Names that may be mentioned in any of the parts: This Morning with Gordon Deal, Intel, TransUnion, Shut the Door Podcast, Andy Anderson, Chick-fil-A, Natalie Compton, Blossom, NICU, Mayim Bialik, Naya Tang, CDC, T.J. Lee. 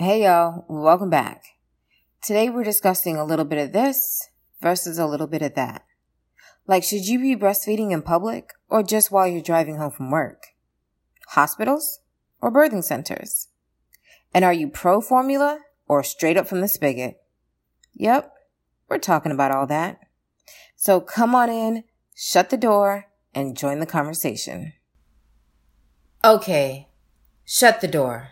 Hey y'all, welcome back. Today we're discussing a little bit of this versus a little bit of that. Like, should you be breastfeeding in public or just while you're driving home from work? Hospitals or birthing centers? And are you pro formula or straight up from the spigot? Yep, we're talking about all that. So come on in, shut the door, and join the conversation. Okay, shut the door.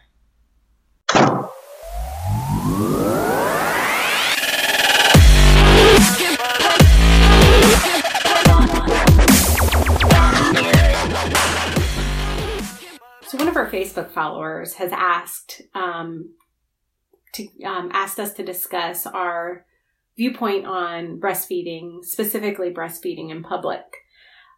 So one of our Facebook followers has asked asked us to discuss our viewpoint on breastfeeding, specifically breastfeeding in public.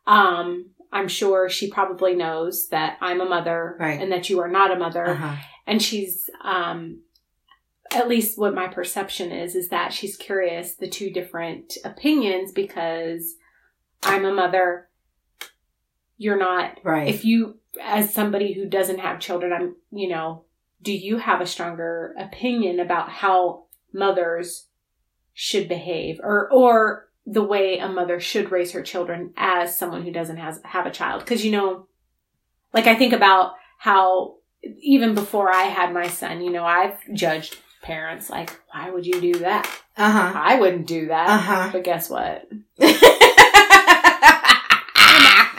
I'm sure she probably knows that I'm a mother, right, and that you are not a mother. Uh-huh. And she's, at least what my perception is that she's curious the two different opinions because I'm a mother, you're not. Right. If you, as somebody who doesn't have children, do you have a stronger opinion about how mothers should behave or the way a mother should raise her children as someone who doesn't have a child? Because, I think about how even before I had my son, I've judged parents like, why would you do that? Uh-huh. I wouldn't do that. Uh-huh. But guess what?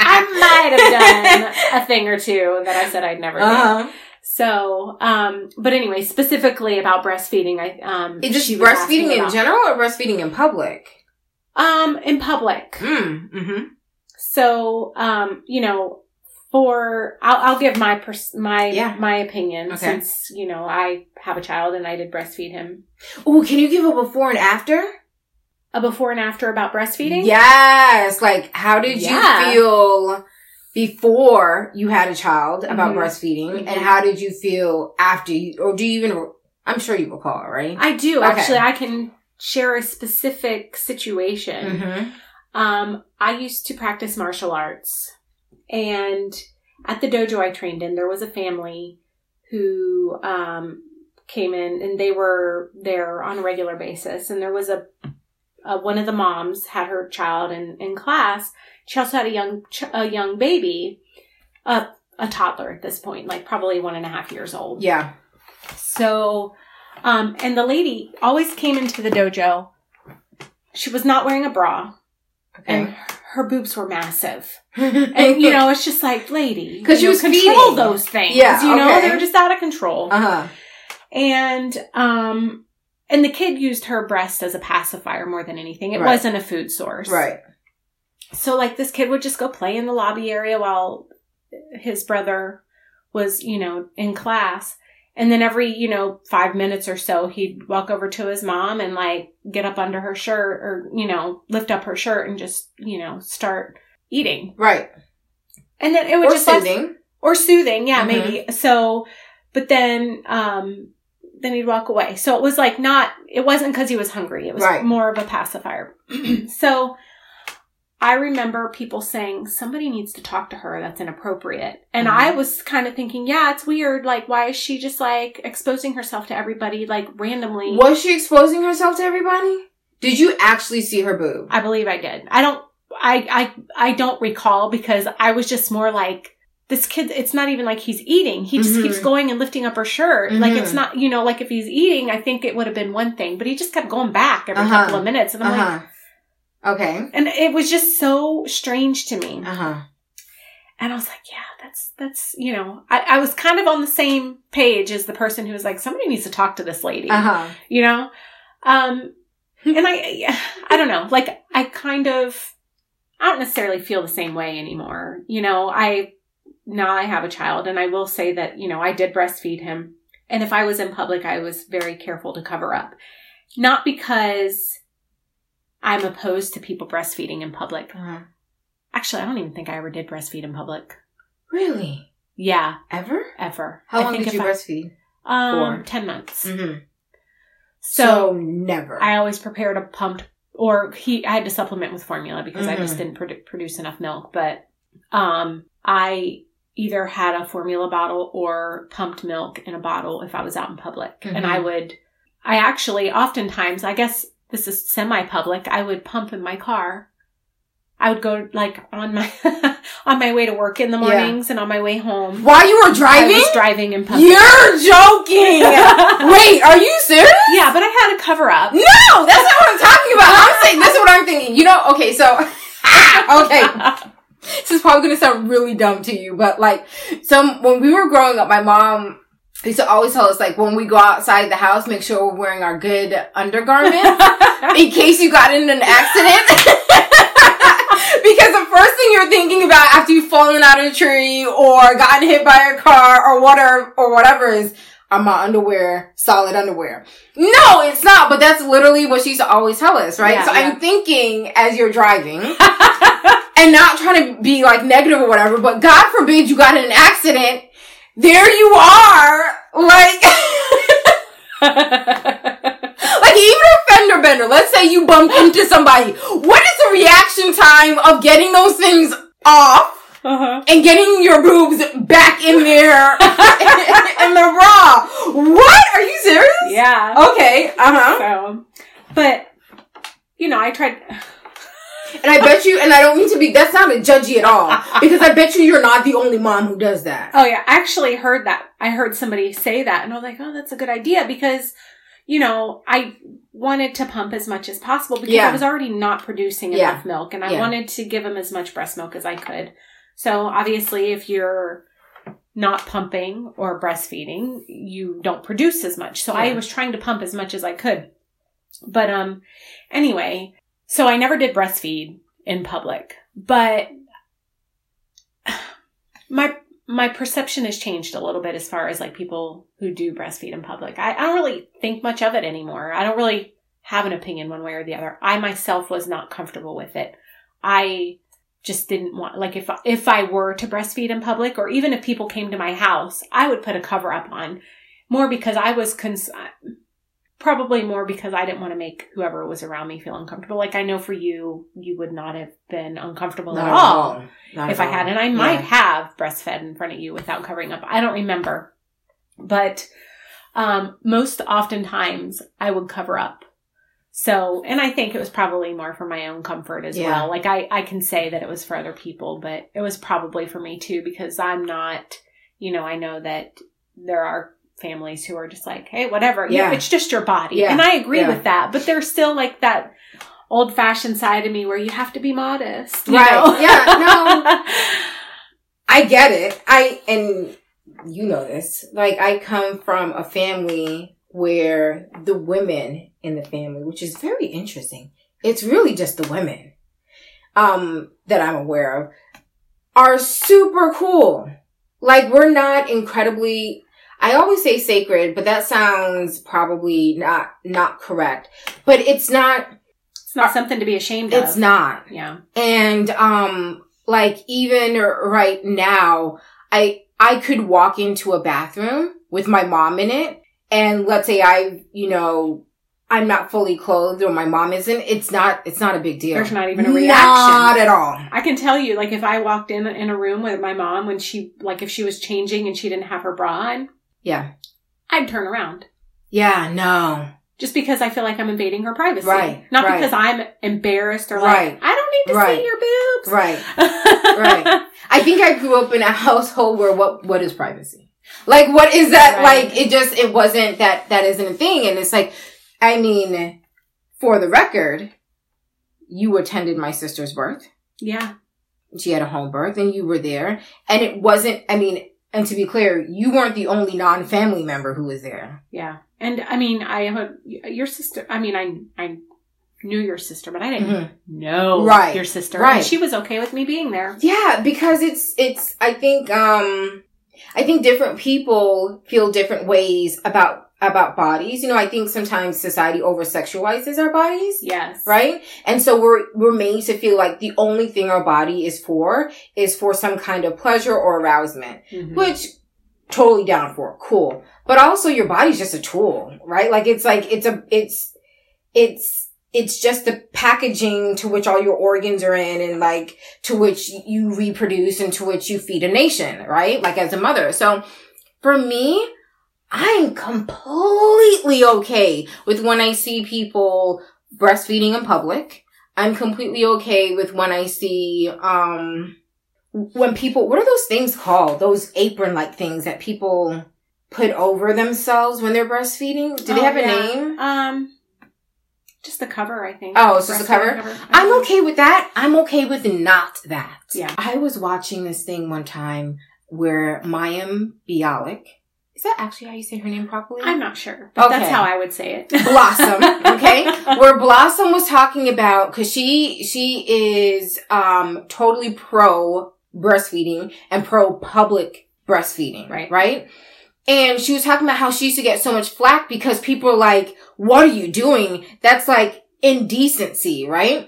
I might have done a thing or two that I said I'd never do. So, but anyway, specifically about breastfeeding, just breastfeeding in general or breastfeeding in public? In public. Mm-hmm. So, I'll give my opinion, okay, since, I have a child and I did breastfeed him. Oh, can you give a before and after? A before and after about breastfeeding? Yes. Like, how did you feel before you had a child about breastfeeding, mm-hmm, and how did you feel after I'm sure you recall, right? I do. Okay. Actually, I can share a specific situation. Mm-hmm. I used to practice martial arts, and at the dojo I trained in, there was a family who came in, and they were there on a regular basis, and there was one of the moms had her child in class. She also had a young baby, a toddler at this point, like probably 1.5 years old. Yeah. So, and the lady always came into the dojo. She was not wearing a bra, okay, and her boobs were massive. And, it's just like, lady, because you control those things. Yeah, okay. They were just out of control. Uh-huh. And the kid used her breast as a pacifier more than anything. It wasn't a food source. Right. So, this kid would just go play in the lobby area while his brother was, in class. And then every, 5 minutes or so, he'd walk over to his mom and, get up under her shirt or, lift up her shirt and just, start eating. Right. And then it would soothing. Yeah, mm-hmm, maybe. So, but then he'd walk away. So it was it wasn't because he was hungry. It was more of a pacifier. So I remember people saying, somebody needs to talk to her. That's inappropriate. And mm-hmm, I was kind of thinking, yeah, it's weird. Why is she just exposing herself to everybody randomly? Was she exposing herself to everybody? Did you actually see her boob? I believe I did. I don't recall because I was just more this kid, it's not even he's eating. He just, mm-hmm, keeps going and lifting up her shirt. Mm-hmm. It's not, if he's eating, I think it would have been one thing. But he just kept going back every, uh-huh, couple of minutes. And I'm, uh-huh, okay. And it was just so strange to me. Uh-huh. And I was like, yeah, that's I was kind of on the same page as the person who was like, somebody needs to talk to this lady. Uh-huh. And I don't know. I don't necessarily feel the same way anymore. Now I have a child, and I will say that, I did breastfeed him. And if I was in public, I was very careful to cover up. Not because I'm opposed to people breastfeeding in public. Uh-huh. Actually, I don't even think I ever did breastfeed in public. Really? Yeah. Ever. How long did you breastfeed? 10 months. Mm-hmm. So never. I always prepared a pumped, or I had to supplement with formula because, mm-hmm, I just didn't produce enough milk. But I... either had a formula bottle or pumped milk in a bottle if I was out in public. Mm-hmm. And I actually oftentimes, I guess this is semi-public, I would pump in my car. I would go like on my way to work in the mornings and on my way home. While you were driving? I was driving in public. You're joking. Wait, are you serious? Yeah, but I had a cover up. No, that's not what I'm talking about. I'm saying this is what I'm thinking. You know, okay, so okay. This is probably going to sound really dumb to you, but like when we were growing up, my mom used to always tell us, like, when we go outside the house, make sure we're wearing our good undergarments in case you got in an accident. Because the first thing you're thinking about after you've fallen out of a tree or gotten hit by a car or whatever is, are my underwear solid underwear? No, it's not. But that's literally what she used to always tell us, right? Yeah, so I'm thinking as you're driving and not trying to be like negative or whatever, but God forbid you got in an accident. There you are. Like, like even a fender bender, let's say you bump into somebody. What is the reaction time of getting those things off? Uh-huh. And getting your boobs back in there in the bra. What? Are you serious? Yeah. Okay. Uh-huh. So, but, you know, I tried. And I bet you, and I don't mean to be, that's not a judgy at all. Because I bet you you're not the only mom who does that. Oh, yeah. I actually heard that. I heard somebody say that. And I was like, oh, that's a good idea. Because, you know, I wanted to pump as much as possible. Because I was already not producing enough milk. And I wanted to give him as much breast milk as I could. So, obviously, if you're not pumping or breastfeeding, you don't produce as much. So, I was trying to pump as much as I could. But, anyway, so I never did breastfeed in public. But my perception has changed a little bit as far as, like, people who do breastfeed in public. I don't really think much of it anymore. I don't really have an opinion one way or the other. I myself was not comfortable with it. I just didn't want, like, if I were to breastfeed in public, or even if people came to my house, I would put a cover up on, more because I was probably more because I didn't want to make whoever was around me feel uncomfortable. Like, I know for you would not have been uncomfortable at all. I had, and I might have breastfed in front of you without covering up. I don't remember, but most oftentimes I would cover up. So, and I think it was probably more for my own comfort as well. Like, I can say that it was for other people, but it was probably for me too, because I'm not, you know, I know that there are families who are just like, hey, whatever, you know, it's just your body. Yeah. And I agree with that, but there's still like that old fashioned side of me where you have to be modest. You know? Yeah. No, I get it. And you know this, like, I come from a family where the women in the family, which is very interesting, it's really just the women that I'm aware of, are super cool. Like, we're not incredibly, I always say sacred, but that sounds probably not correct. But it's not something to be ashamed of. It's not. Yeah. And like, even right now, I could walk into a bathroom with my mom in it. And let's say I'm not fully clothed, or my mom isn't. It's not a big deal. There's not even a reaction. Not at all. I can tell you, like, if I walked in a room with my mom when she, like, if she was changing and she didn't have her bra on. Yeah. I'd turn around. Yeah, no. Just because I feel like I'm invading her privacy. Right. Not because I'm embarrassed or like, I don't need to see your boobs. Right. Right. I think I grew up in a household where what is privacy? Like, what is that? Right. Like, it wasn't that isn't a thing. And it's like, I mean, for the record, you attended my sister's birth. Yeah. She had a home birth and you were there. And it wasn't, I mean, and to be clear, you weren't the only non-family member who was there. Yeah. And I mean, your sister, I mean, I knew your sister, but I didn't know your sister. Right. And she was okay with me being there. Yeah. Because it's, I think different people feel different ways about bodies. You know, I think sometimes society over-sexualizes our bodies. Yes. Right? And so we're made to feel like the only thing our body is for some kind of pleasure or arousement, which totally down for. Cool. But also your body's just a tool, right? Like, it's it's just the packaging to which all your organs are in and like to which you reproduce and to which you feed a nation, right? Like as a mother. So for me, I'm completely okay with when I see people breastfeeding in public. I'm completely okay with when I see, when people, what are those things called? Those apron-like things that people put over themselves when they're breastfeeding? Do they have a name? Just the cover, I think. Oh, so it's the cover? I'm okay with that. I'm okay with not that. Yeah. I was watching this thing one time where Mayim Bialik, is that actually how you say her name properly? I'm not sure, but okay. That's how I would say it. Blossom, okay? Where Blossom was talking about, because she is totally pro breastfeeding and pro public breastfeeding, right? And she was talking about how she used to get so much flack because people are like, what are you doing? That's like indecency, right?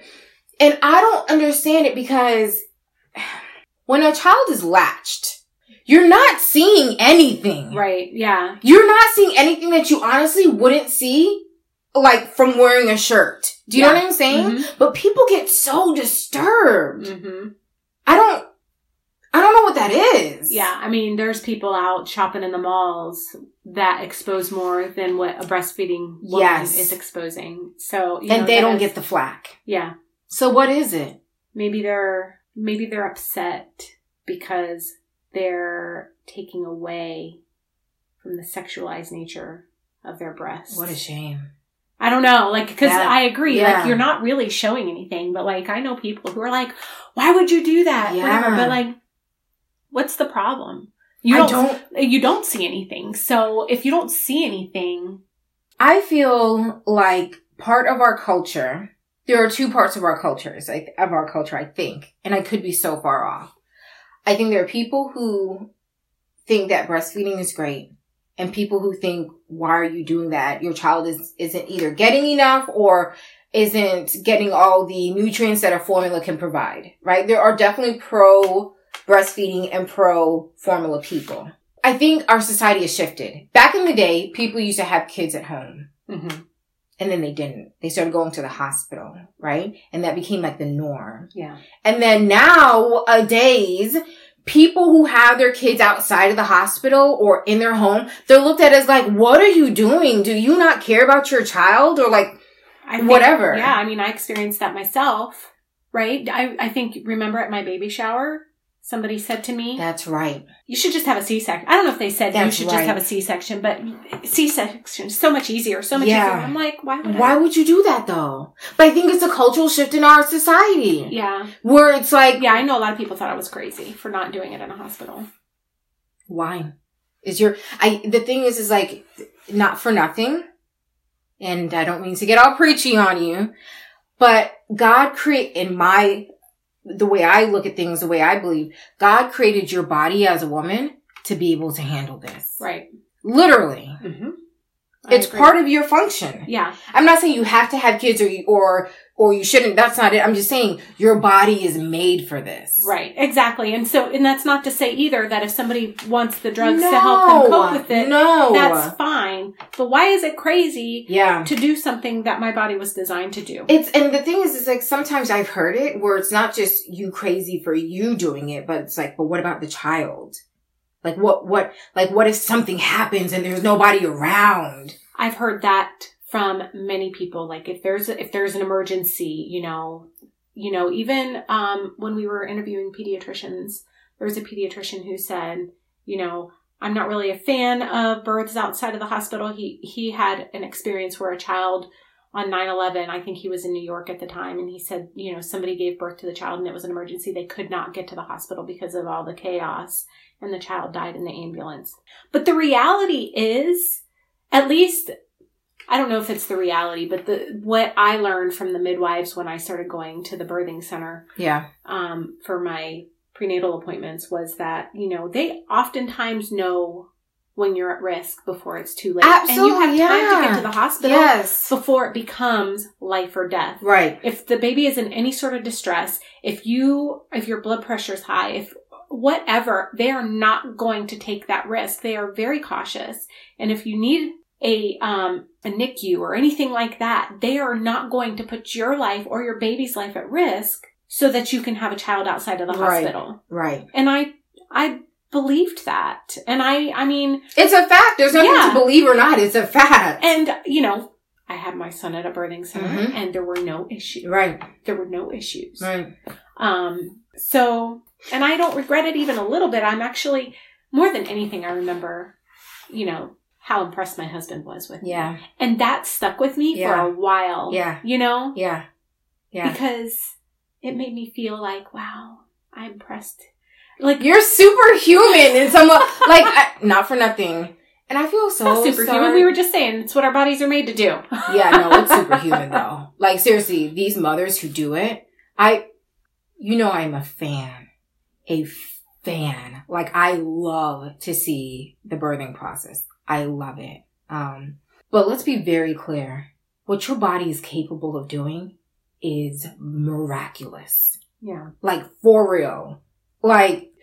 And I don't understand it because when a child is latched, you're not seeing anything. Right, yeah. You're not seeing anything that you honestly wouldn't see, like, from wearing a shirt. Do you know what I'm saying? Mm-hmm. But people get so disturbed. Mm-hmm. I don't know what that is. Yeah, I mean, there's people out shopping in the malls that expose more than what a breastfeeding woman is exposing. So, they don't get the flack. Yeah. So what is it? Maybe they're upset because they're taking away from the sexualized nature of their breasts. What a shame. I don't know. Like, because I agree. Yeah. Like, you're not really showing anything. But, like, I know people who are like, why would you do that? Yeah. Whatever. But, like, what's the problem? You don't see anything. So, if you don't see anything. I feel like part of our culture, there are two parts of our cultures, of our culture, I think. And I could be so far off. I think there are people who think that breastfeeding is great and people who think, why are you doing that? Your child isn't either getting enough or isn't getting all the nutrients that a formula can provide, right? There are definitely pro breastfeeding and pro formula people. I think our society has shifted. Back in the day, people used to have kids at home. Mm-hmm. And then they didn't. They started going to the hospital, right? And that became like the norm. Yeah. And then nowadays, people who have their kids outside of the hospital or in their home, they're looked at as like, what are you doing? Do you not care about your child? Or like, whatever. Yeah, I mean, I experienced that myself, right? I think, remember at my baby shower, somebody said to me. That's right. You should just have a C-section. I don't know if they said you should just have a C-section, but C-section is so much easier. I'm like, why would you do that though? But I think it's a cultural shift in our society. Yeah. Where it's like. Yeah, I know a lot of people thought I was crazy for not doing it in a hospital. Why? The thing is like, not for nothing. And I don't mean to get all preachy on you, but God the way I look at things, the way I believe, God created your body as a woman to be able to handle this. Right. Literally. Mm-hmm. It's part of your function. Yeah. I'm not saying you have to have kids or you shouldn't. That's not it. I'm just saying your body is made for this. Right. Exactly. And so, and that's not to say either that if somebody wants the drugs to help them cope with it, that's fine. But why is it crazy to do something that my body was designed to do? And the thing is like sometimes I've heard it where it's not just you crazy for you doing it, but it's like, but what about the child? Like what if something happens and there's nobody around? I've heard that from many people. Like if there's an emergency, you know, even, when we were interviewing pediatricians, there was a pediatrician who said, you know, I'm not really a fan of births outside of the hospital. He had an experience where a child on 9/11, I think he was in New York at the time. And he said, you know, somebody gave birth to the child and it was an emergency. They could not get to the hospital because of all the chaos and the child died in the ambulance. But the reality is, at least, I don't know if it's the reality, but what I learned from the midwives when I started going to the birthing center for my prenatal appointments was that, you know, they oftentimes know when you're at risk before it's too late. Absolutely, and you have time to get to the hospital before it becomes life or death. Right. If the baby is in any sort of distress, if your blood pressure is high, if whatever, they are not going to take that risk. They are very cautious. And if you need a NICU or anything like that, they are not going to put your life or your baby's life at risk so that you can have a child outside of the hospital. Right. And I believed that. And I mean, it's a fact. There's nothing to believe or not. It's a fact. And, you know, I had my son at a birthing center and there were no issues. Right. There were no issues. Right. So, and I don't regret it even a little bit. I'm actually, more than anything, I remember, you know, how impressed my husband was with me. And that stuck with me for a while. Yeah. You know? Yeah. Yeah. Because it made me feel like, wow, I impressed. Like, you're superhuman in some like, not for nothing. And I feel so superhuman. Sorry. We were just saying, it's what our bodies are made to do. Yeah, no, it's superhuman though. Like, seriously, these mothers who do it, I'm a fan. A fan. Like, I love to see the birthing process. I love it. But let's be very clear. What your body is capable of doing is miraculous. Yeah. Like, for real. Like,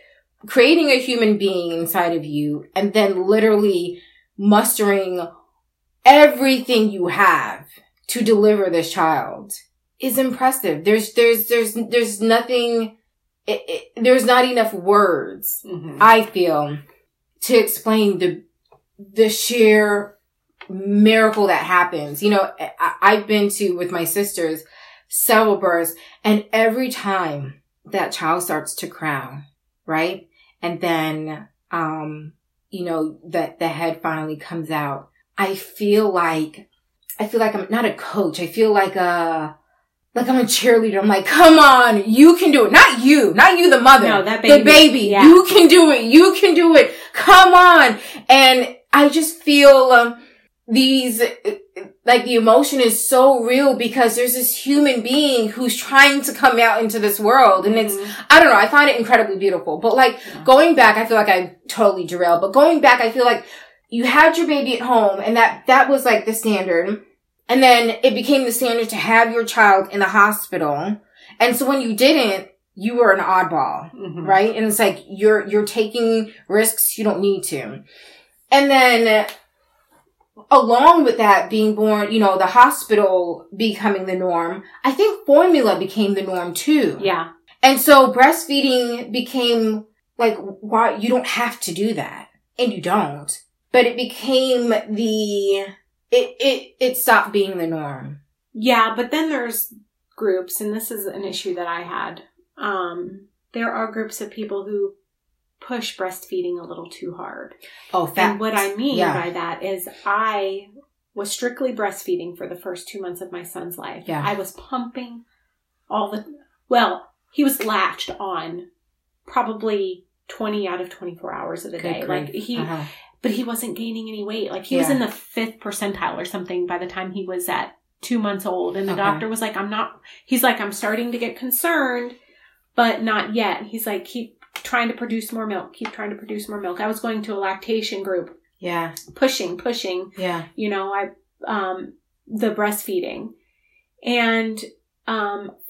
creating a human being inside of you and then literally mustering everything you have to deliver this child is impressive. There's nothing, there's not enough words, I feel, to explain the sheer miracle that happens. You know, I've been to, with my sisters, several births, and every time that child starts to crown, right? And then, you know, that the head finally comes out. I feel like I'm not a coach. I feel like I'm a cheerleader. I'm like, come on, you can do it. Not you, the mother, that baby. You can do it. You can do it. Come on. And I just feel the emotion is so real because there's this human being who's trying to come out into this world. And it's, I don't know, I find it incredibly beautiful. But going back, I feel like I totally derailed. But going back, I feel like you had your baby at home and that was like the standard. And then it became the standard to have your child in the hospital. And so when you didn't, you were an oddball, right? And it's like, you're taking risks you don't need to. And then, along with that being born, you know, the hospital becoming the norm, I think formula became the norm too. Yeah. And so breastfeeding became like, why you don't have to do that. And you don't. But it became it stopped being the norm. Yeah. But then there's groups, and this is an issue that I had. There are groups of people who push breastfeeding a little too hard. Oh, facts. And what I mean by that is I was strictly breastfeeding for the first 2 months of my son's life. Yeah. I was pumping he was latched on probably 20 out of 24 hours of the day. Grief. Like but he wasn't gaining any weight. Like he was in the 5th percentile or something by the time he was at 2 months old. And the doctor was like, I'm starting to get concerned, but not yet. He's like, keep trying to produce more milk. I was going to a lactation group. Yeah. Pushing. Yeah. You know, the breastfeeding. And,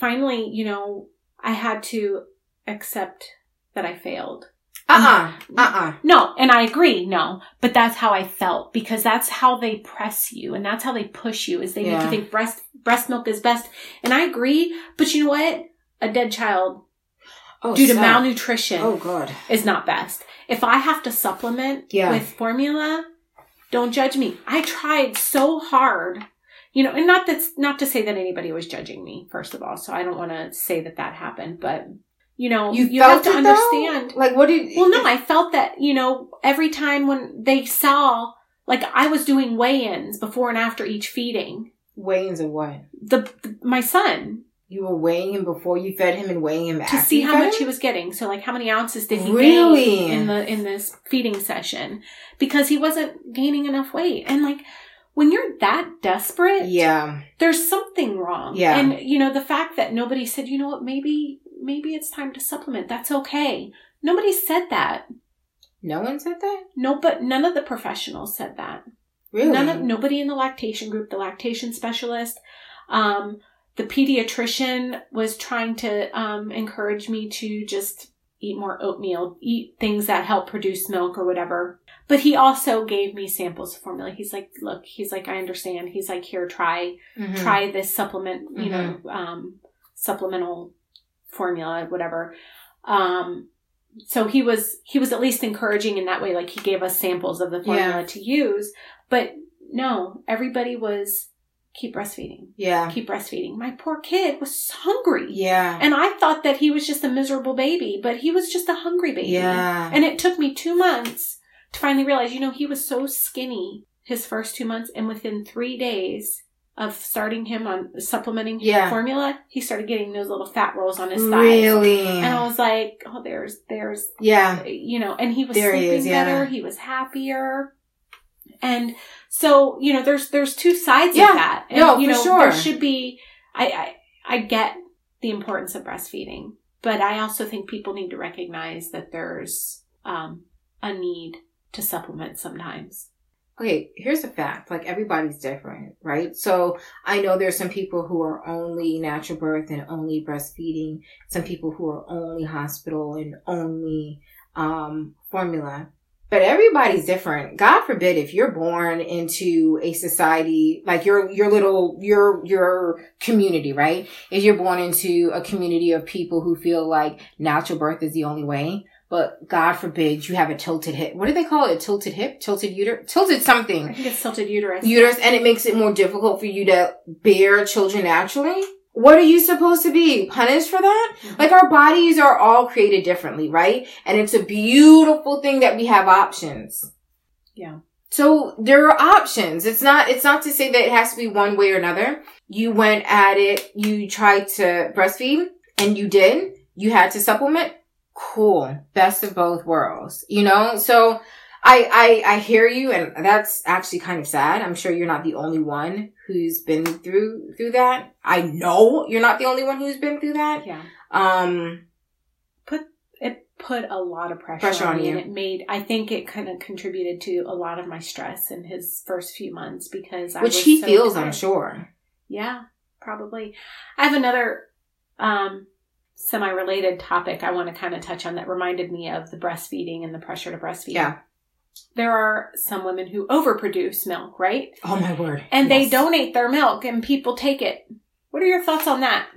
finally, you know, I had to accept that I failed. No. And I agree. No, but that's how I felt, because that's how they press you. And that's how they push you, is they make you think breast milk is best. And I agree. But you know what? A dead child due to malnutrition is not best. If I have to supplement with formula, don't judge me. I tried so hard, you know, and not to say that anybody was judging me, first of all. So I don't want to say that happened, but you know, you have to understand. Though? Like, what did? Well, no, I felt that, you know, every time when they saw, like, I was doing weigh-ins before and after each feeding. Weigh-ins of what? My son. You were weighing him before you fed him and weighing him after? To see how much he was getting. So, like, how many ounces did he gain in this feeding session? Because he wasn't gaining enough weight. And, like, when you're that desperate, there's something wrong. Yeah. And, you know, the fact that nobody said, you know what, maybe it's time to supplement. That's okay. Nobody said that. No one said that? No, but none of the professionals said that. Really? Nobody in the lactation group, the lactation specialist, the pediatrician was trying to encourage me to just eat more oatmeal, eat things that help produce milk or whatever. But he also gave me samples of formula. He's like, look, he's like, I understand. He's like, here, try this supplement, you mm-hmm. know, supplemental formula, whatever. So he was at least encouraging in that way. Like, he gave us samples of the formula yeah. to use, but no, everybody was keep breastfeeding. Yeah. Keep breastfeeding. My poor kid was hungry. Yeah. And I thought that he was just a miserable baby, but he was just a hungry baby. Yeah. And it took me 2 months to finally realize, you know, he was so skinny his first 2 months, and within 3 days of starting him on supplementing him yeah. formula, he started getting those little fat rolls on his thighs. Really? And I was like, oh, there's, yeah, you know, and he was there sleeping better. He was happier. And so, you know, there's two sides yeah. of that. And, no, you know, for sure. There should be, I get the importance of breastfeeding, but I also think people need to recognize that there's, a need to supplement sometimes. Okay, here's a fact. Like, everybody's different, right? So I know there's some people who are only natural birth and only breastfeeding, some people who are only hospital and only formula. But everybody's different. God forbid if you're born into a society, like your community, right? If you're born into a community of people who feel like natural birth is the only way. But God forbid you have a tilted hip. What do they call it? A tilted hip? Tilted uterus? Tilted something. I think it's tilted uterus. Uterus. And it makes it more difficult for you to bear children naturally. What are you supposed to be? Punished for that? Mm-hmm. Like, our bodies are all created differently, right? And it's a beautiful thing that we have options. Yeah. So there are options. It's not to say that it has to be one way or another. You went at it. You tried to breastfeed and you did. You had to supplement. Cool. Best of both worlds, you know? So I hear you, and that's actually kind of sad. I'm sure you're not the only one who's been through that. I know you're not the only one who's been through that. Yeah. Put a lot of pressure on me, and I think it kind of contributed to a lot of my stress in his first few months, because I was he so feels, tired. I'm sure. Yeah, probably. I have another, semi-related topic I want to kind of touch on that reminded me of the breastfeeding and the pressure to breastfeed. Yeah. There are some women who overproduce milk, right? Oh, my word. And yes. They donate their milk and people take it. What are your thoughts on that?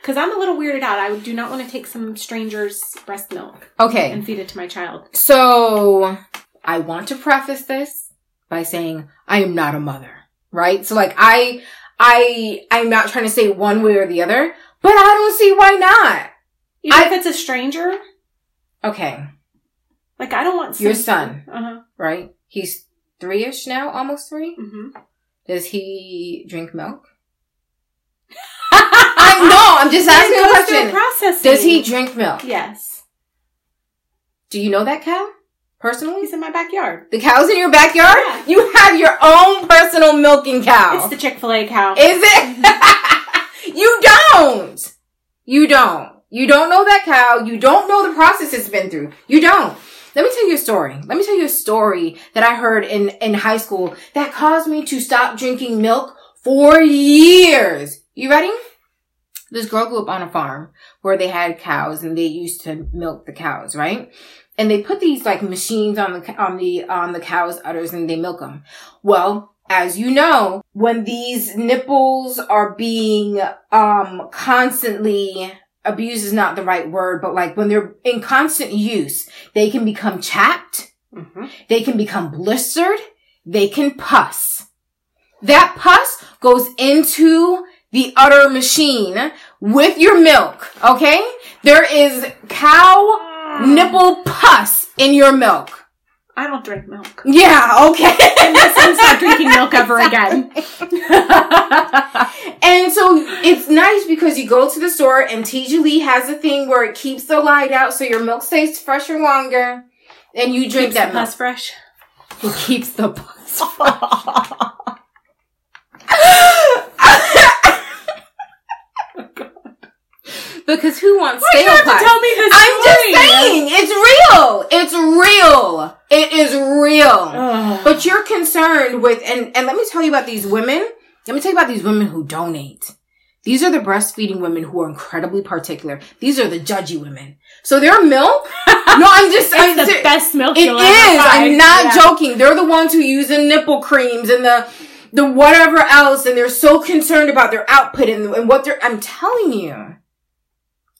Because I'm a little weirded out. I do not want to take some stranger's breast milk. Okay. And feed it to my child. So I want to preface this by saying I am not a mother, right? So, like, I'm not trying to say one way or the other. But I don't see why not. Even if it's a stranger? Okay. Like, I don't want... Your son, right? He's 3-ish now, almost 3? Mm-hmm. Does he drink milk? I know, I'm just asking a question. Processing. Does he drink milk? Yes. Do you know that cow? Personally? He's in my backyard. The cow's in your backyard? Yeah. You have your own personal milking cow. It's the Chick-fil-A cow. Is it? You don't know that cow. You don't know the process it's been through. You don't. Let me tell you a story. Let me tell you a story that I heard in high school that caused me to stop drinking milk for years. You ready? This girl grew up on a farm where they had cows and they used to milk the cows, right? And they put these like machines on the cow's udders and they milk them. Well, as you know, when these nipples are being constantly abused is not the right word, but like when they're in constant use, they can become chapped, mm-hmm. they can become blistered, they can pus. That pus goes into the udder machine with your milk, okay? There is cow nipple pus in your milk. I don't drink milk. Yeah, okay. And my son's not drinking milk ever again. And so it's nice because you go to the store and T.J. Lee has a thing where it keeps the light out so your milk stays fresher longer. And you drink that milk. Keeps the pus fresh? It keeps the pus fresh. Because who wants stale pus? Why do you have to tell me this story? I'm just saying. It is real. Ugh. But you're concerned with, and let me tell you about these women. Let me tell you about these women who donate. These are the breastfeeding women who are incredibly particular. These are the judgy women. So their milk? No, I'm just... best milk you'll ever find. It is. I'm not joking. They're the ones who use the nipple creams and the whatever else, and they're so concerned about their output and what they're... I'm telling you.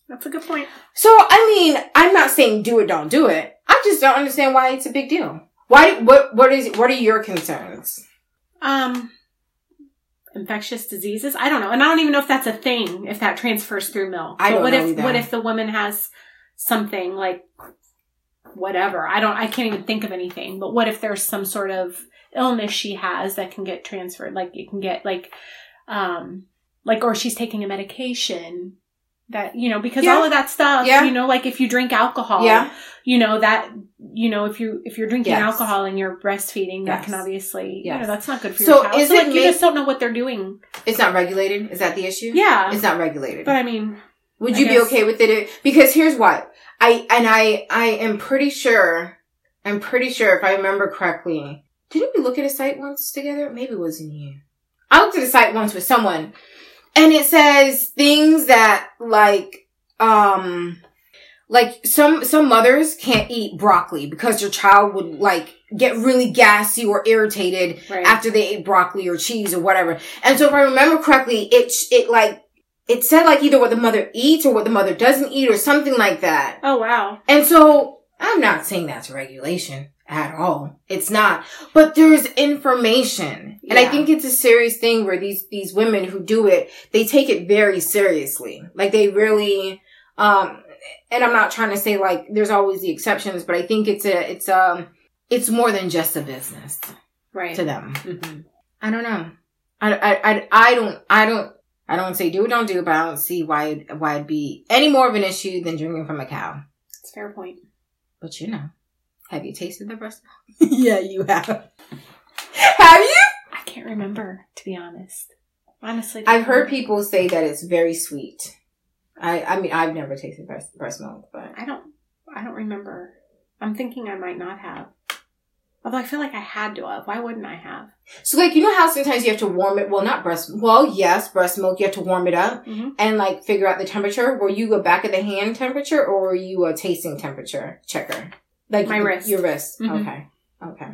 That's a good point. So, I mean, I'm not saying do it, don't do it. I just don't understand why it's a big deal. Why? What are your concerns? Infectious diseases? I don't know. And I don't even know if that's a thing, if that transfers through milk. What if the woman has something like whatever? I can't even think of anything. But what if there's some sort of illness she has that can get transferred? Like it can get or she's taking a medication. That, you know, because all of that stuff, you know, like if you drink alcohol, you know, that, you know, if you're drinking alcohol and you're breastfeeding, that can obviously, you know, that's not good for your child. So you just don't know what they're doing. It's not regulated. Is that the issue? Yeah. It's not regulated. But I mean, would you be okay with it? Because here's what I am pretty sure if I remember correctly, didn't we look at a site once together? Maybe it wasn't you. I looked at a site once with someone. And it says things that like some mothers can't eat broccoli because their child would like get really gassy or irritated after they ate broccoli or cheese or whatever. And so if I remember correctly, it said like either what the mother eats or what the mother doesn't eat or something like that. Oh wow. And so I'm not saying that's a regulation at all. It's not. But there's information. And I think it's a serious thing where these women who do it, they take it very seriously. Like they really, and I'm not trying to say like there's always the exceptions, but I think it's more than just a business. Right. To them. Mm-hmm. I don't know. I don't say do or don't do, but I don't see why it'd be any more of an issue than drinking from a cow. It's a fair point. But you know. Have you tasted the breast milk? Yeah, you have. Have you? I can't remember, to be honest. Honestly. I've heard people say that it's very sweet. I mean, I've never tasted breast milk, but I don't remember. I'm thinking I might not have. Although I feel like I had to have. Why wouldn't I have? So, like, you know how sometimes you have to warm it? Well, not breast... Well, yes, breast milk. You have to warm it up and, like, figure out the temperature. Were you a back-of-the-hand temperature or were you a tasting temperature checker? Like my wrist. Your wrist. Mm-hmm. Okay. Okay.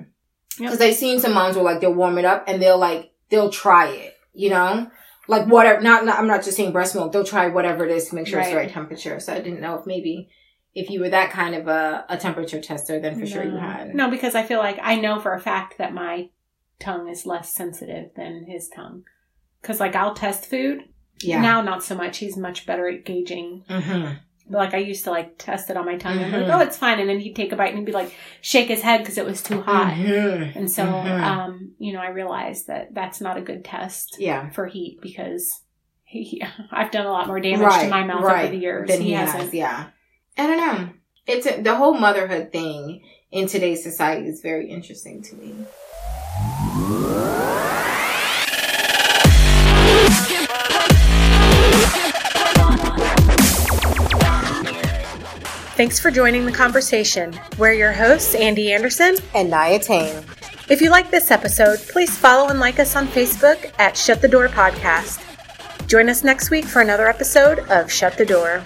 Because I've seen some moms where like they'll warm it up and they'll try it, you know? Like whatever, I'm not just saying breast milk. They'll try whatever it is to make sure it's the right temperature. So I didn't know if maybe if you were that kind of a temperature tester, then for sure you had. No, because I feel like I know for a fact that my tongue is less sensitive than his tongue. Because like I'll test food. Yeah. Now not so much. He's much better at gauging. Mm-hmm. But, like, I used to, like, test it on my tongue. Mm-hmm. And I'd be like, oh, it's fine. And then he'd take a bite and he'd be like, shake his head because it was too hot. Mm-hmm. And so, you know, I realized that that's not a good test for heat because I've done a lot more damage to my mouth over the years. Than he has. Yeah. I don't know. It's the whole motherhood thing in today's society is very interesting to me. Thanks for joining the conversation. We're your hosts, Andy Anderson and Naya Tang. If you like this episode, please follow and like us on Facebook at Shut the Door Podcast. Join us next week for another episode of Shut the Door.